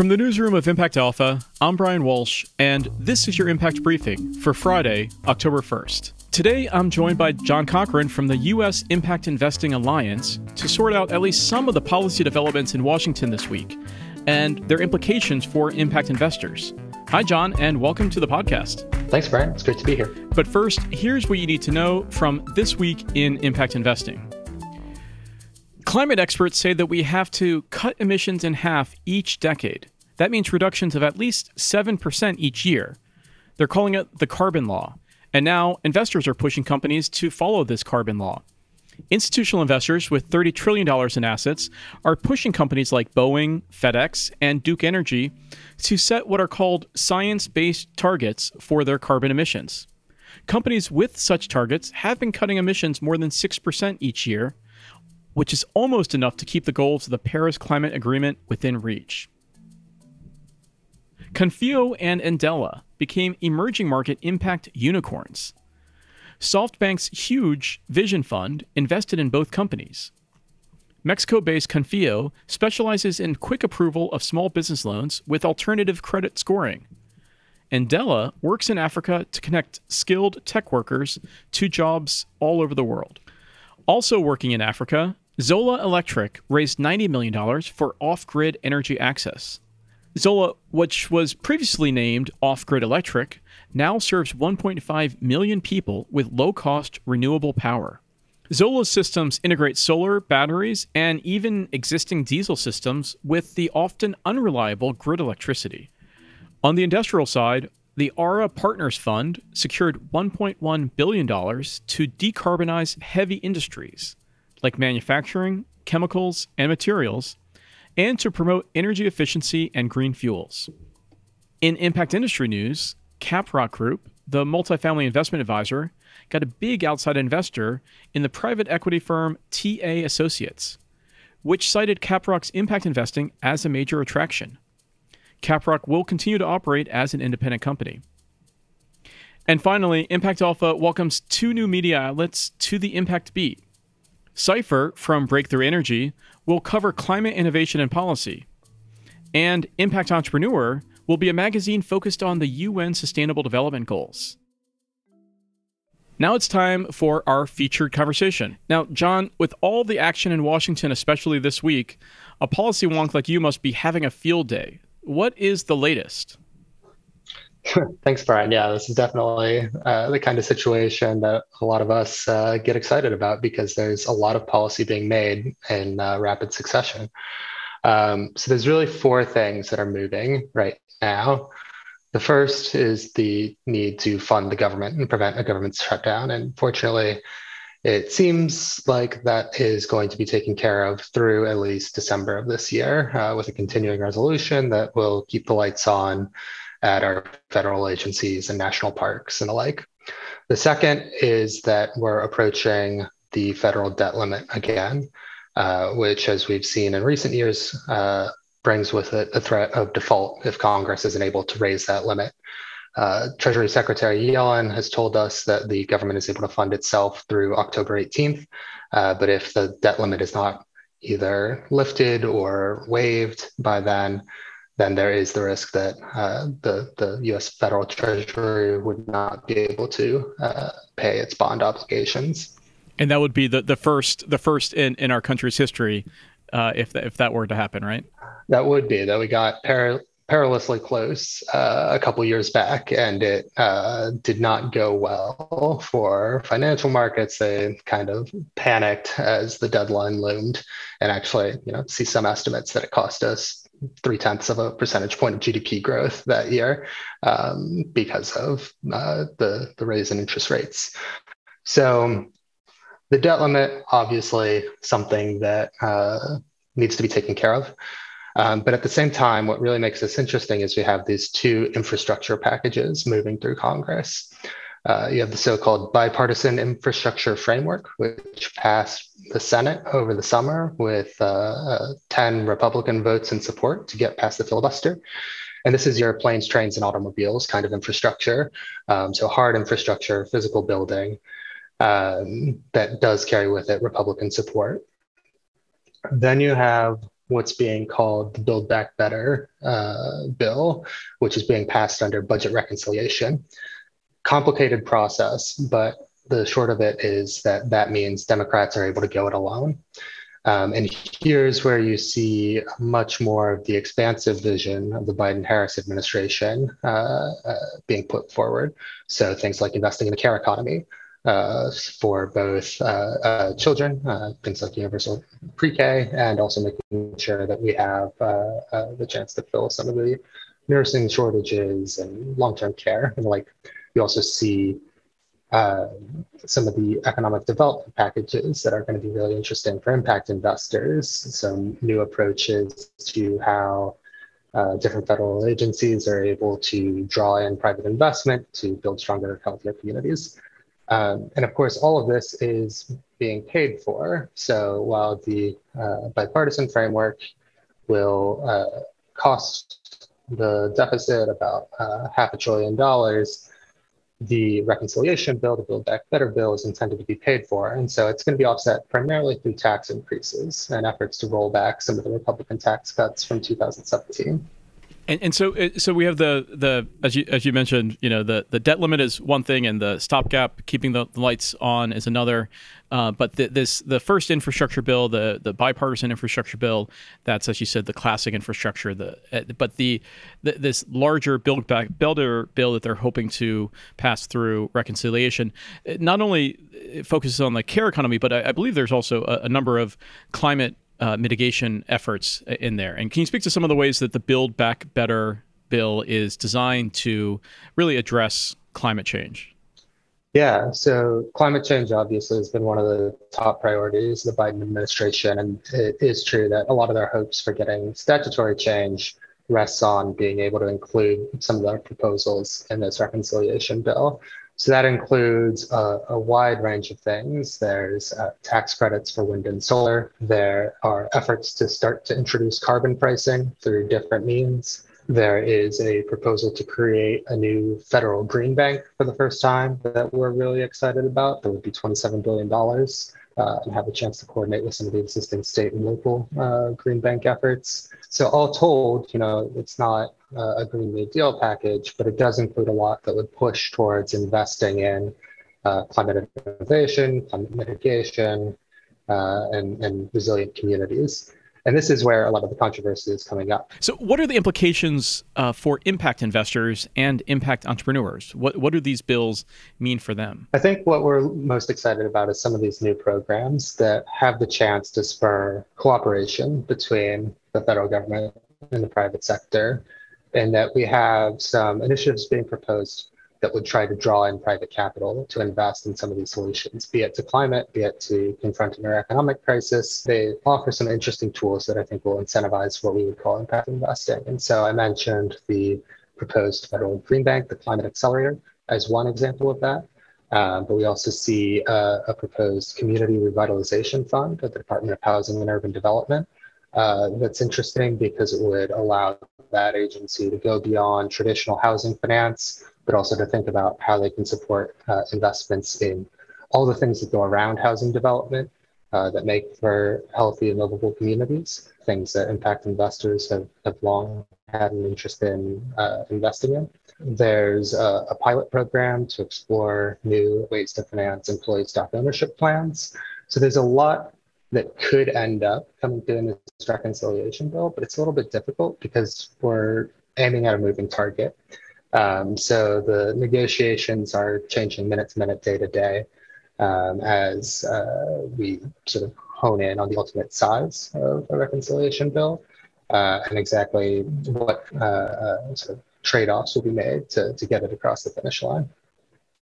From the newsroom of Impact Alpha, I'm Brian Walsh, and this is your Impact Briefing for Friday, October 1st. Today, I'm joined by John Cochran from the U.S. Impact Investing Alliance to sort out at least some of the policy developments in Washington this week and their implications for impact investors. Hi, John, and welcome to the podcast. Thanks, Brian. It's great to be here. But first, here's what you need to know from this week in impact investing. Climate experts say that we have to cut emissions in half each decade. That means reductions of at least 7% each year. They're calling it the carbon law. And now investors are pushing companies to follow this carbon law. Institutional investors with $30 trillion in assets are pushing companies like Boeing, FedEx, and Duke Energy to set what are called science-based targets for their carbon emissions. Companies with such targets have been cutting emissions more than 6% each year, which is almost enough to keep the goals of the Paris Climate Agreement within reach. Confio and Andela became emerging market impact unicorns. SoftBank's huge Vision Fund invested in both companies. Mexico-based Confio specializes in quick approval of small business loans with alternative credit scoring. Andela works in Africa to connect skilled tech workers to jobs all over the world. Also working in Africa, Zola Electric raised $90 million for off-grid energy access. Zola, which was previously named Off-Grid Electric, now serves 1.5 million people with low-cost renewable power. Zola's systems integrate solar, batteries, and even existing diesel systems with the often unreliable grid electricity. On the industrial side, the ARA Partners Fund secured $1.1 billion to decarbonize heavy industries like manufacturing, chemicals, and materials, and to promote energy efficiency and green fuels. In impact industry news, Caprock Group, the multifamily investment advisor, got a big outside investor in the private equity firm TA Associates, which cited Caprock's impact investing as a major attraction. Caprock will continue to operate as an independent company. And finally, Impact Alpha welcomes two new media outlets to the Impact Beat. Cypher from Breakthrough Energy will cover climate innovation and policy. And Impact Entrepreneur will be a magazine focused on the UN Sustainable Development Goals. Now it's time for our featured conversation. Now, John, with all the action in Washington, especially this week, a policy wonk like you must be having a field day. What is the latest? Thanks, Brian. Yeah, this is definitely the kind of situation that a lot of us get excited about because there's a lot of policy being made in rapid succession. So there's really four things that are moving right now. The first is the need to fund the government and prevent a government shutdown. And fortunately, it seems like that is going to be taken care of through at least December of this year with a continuing resolution that will keep the lights on at our federal agencies and national parks and the like. The second is that we're approaching the federal debt limit again, which, as we've seen in recent years, brings with it a threat of default if Congress isn't able to raise that limit. Treasury Secretary Yellen has told us that the government is able to fund itself through October 18th, but if the debt limit is not either lifted or waived by then there is the risk that the U.S. federal Treasury would not be able to pay its bond obligations. And that would be the first in our country's history if that were to happen, right? That would be, though we got perilously close a couple years back, and it did not go well for financial markets. They kind of panicked as the deadline loomed, and actually, see some estimates that it cost us 0.3% of GDP growth that year because of the raise in interest rates. So the debt limit, obviously, something that needs to be taken care of. But at the same time, what really makes this interesting is we have these two infrastructure packages moving through Congress. You have the so-called bipartisan infrastructure framework, which passed the Senate over the summer with 10 Republican votes in support to get past the filibuster. And this is your planes, trains, and automobiles kind of infrastructure. So hard infrastructure, physical building that does carry with it Republican support. Then you have what's being called the Build Back Better bill, which is being passed under budget reconciliation. Complicated process, but the short of it is that that means Democrats are able to go it alone. And here's where you see much more of the expansive vision of the Biden-Harris administration being put forward. So things like investing in the care economy for both children, things like universal pre-K, and also making sure that we have the chance to fill some of the nursing shortages and long-term care. And like you also see some of the economic development packages that are going to be really interesting for impact investors. Some new approaches to how different federal agencies are able to draw in private investment to build stronger, healthier communities. And of course, all of this is being paid for. So while the bipartisan framework will cost the deficit about $500 billion, the reconciliation bill, the Build Back Better bill, is intended to be paid for. And so it's going to be offset primarily through tax increases and efforts to roll back some of the Republican tax cuts from 2017. And so we have the as you mentioned, you know, the debt limit is one thing, and the stopgap, keeping the lights on, is another. But the first infrastructure bill, the bipartisan infrastructure bill, that's, as you said, the classic infrastructure. But this larger Build Back Better bill that they're hoping to pass through reconciliation, it not only focuses on the care economy, but I believe there's also a number of climate mitigation efforts in there. And can you speak to some of the ways that the Build Back Better bill is designed to really address climate change? Yeah, so climate change obviously has been one of the top priorities of the Biden administration. And it is true that a lot of their hopes for getting statutory change rests on being able to include some of their proposals in this reconciliation bill. So that includes a wide range of things. There's tax credits for wind and solar. There are efforts to start to introduce carbon pricing through different means. There is a proposal to create a new federal green bank for the first time that we're really excited about. That would be $27 billion and have a chance to coordinate with some of the existing state and local green bank efforts. So all told, you know, it's not a Green New Deal package, but it does include a lot that would push towards investing in climate innovation, climate mitigation, and resilient communities. And this is where a lot of the controversy is coming up. So what are the implications for impact investors and impact entrepreneurs? What do these bills mean for them? I think what we're most excited about is some of these new programs that have the chance to spur cooperation between the federal government and the private sector, and that we have some initiatives being proposed that would try to draw in private capital to invest in some of these solutions, be it to climate, be it to confronting our economic crisis. They offer some interesting tools that I think will incentivize what we would call impact investing. And so I mentioned the proposed federal green bank, the climate accelerator, as one example of that. But we also see a proposed community revitalization fund at the Department of Housing and Urban Development. That's interesting because it would allow that agency to go beyond traditional housing finance, but also to think about how they can support investments in all the things that go around housing development that make for healthy and livable communities, things that impact investors have long had an interest in investing in. There's a pilot program to explore new ways to finance employee stock ownership plans. So there's a lot that could end up coming through in this reconciliation bill, but it's a little bit difficult because we're aiming at a moving target. So the negotiations are changing minute to minute, day to day, as we sort of hone in on the ultimate size of a reconciliation bill and exactly what sort of trade-offs will be made to get it across the finish line.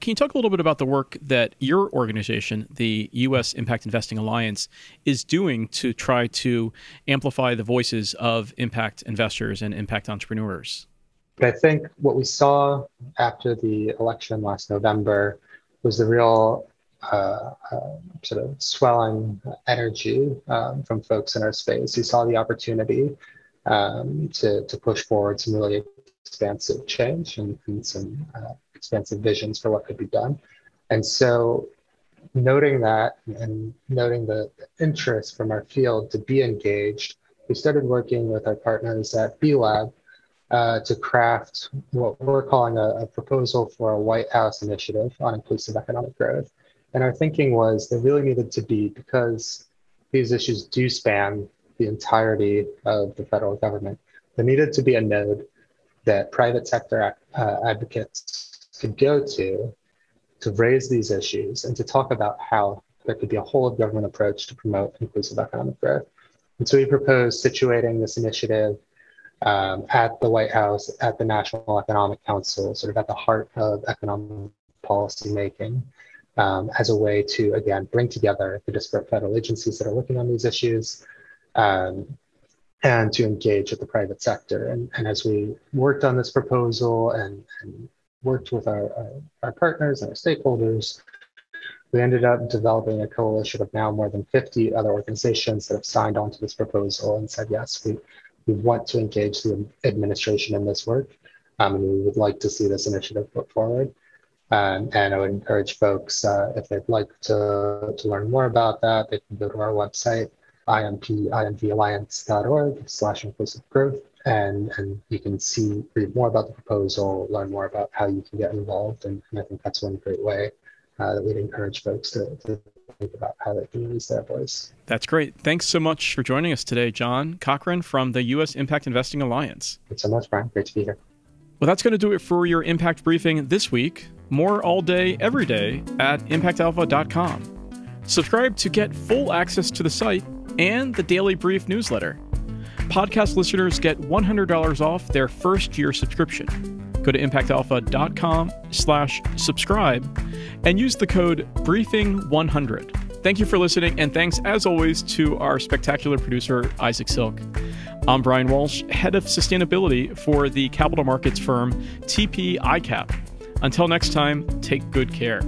Can you talk a little bit about the work that your organization, the U.S. Impact Investing Alliance, is doing to try to amplify the voices of impact investors and impact entrepreneurs? I think what we saw after the election last November was the real sort of swelling energy from folks in our space who saw the opportunity to push forward some really expansive change and some expansive visions for what could be done. And so noting that and noting the interest from our field to be engaged we started working with our partners at B-Lab to craft what we're calling a proposal for a White House initiative on inclusive economic growth. And our thinking was there really needed to be, because these issues do span the entirety of the federal government, there needed to be a node that private sector advocates could go to raise these issues and to talk about how there could be a whole of government approach to promote inclusive economic growth. And so we proposed situating this initiative at the White House, at the National Economic Council, sort of at the heart of economic policy making, as a way to, again, bring together the disparate federal agencies that are working on these issues, and to engage with the private sector. And as we worked on this proposal and worked with our partners and our stakeholders, we ended up developing a coalition of now more than 50 other organizations that have signed on to this proposal and said, yes, we want to engage the administration in this work, and we would like to see this initiative put forward. And I would encourage folks, if they'd like to learn more about that, they can go to our website, impalliance.org/inclusive growth, and you can read more about the proposal, learn more about how you can get involved. And I think that's one great way that we'd encourage folks to think about how they can use their voice. That's great. Thanks so much for joining us today, John Cochran from the U.S. Impact Investing Alliance. Thanks so much, Brian. Great to be here. Well, that's going to do it for your Impact Briefing this week. More all day, every day at impactalpha.com. Subscribe to get full access to the site and the Daily Brief newsletter. Podcast listeners get $100 off their first-year subscription. Go to impactalpha.com/subscribe and use the code BRIEFING100. Thank you for listening, and thanks, as always, to our spectacular producer, Isaac Silk. I'm Brian Walsh, Head of Sustainability for the capital markets firm TPICAP. Until next time, take good care.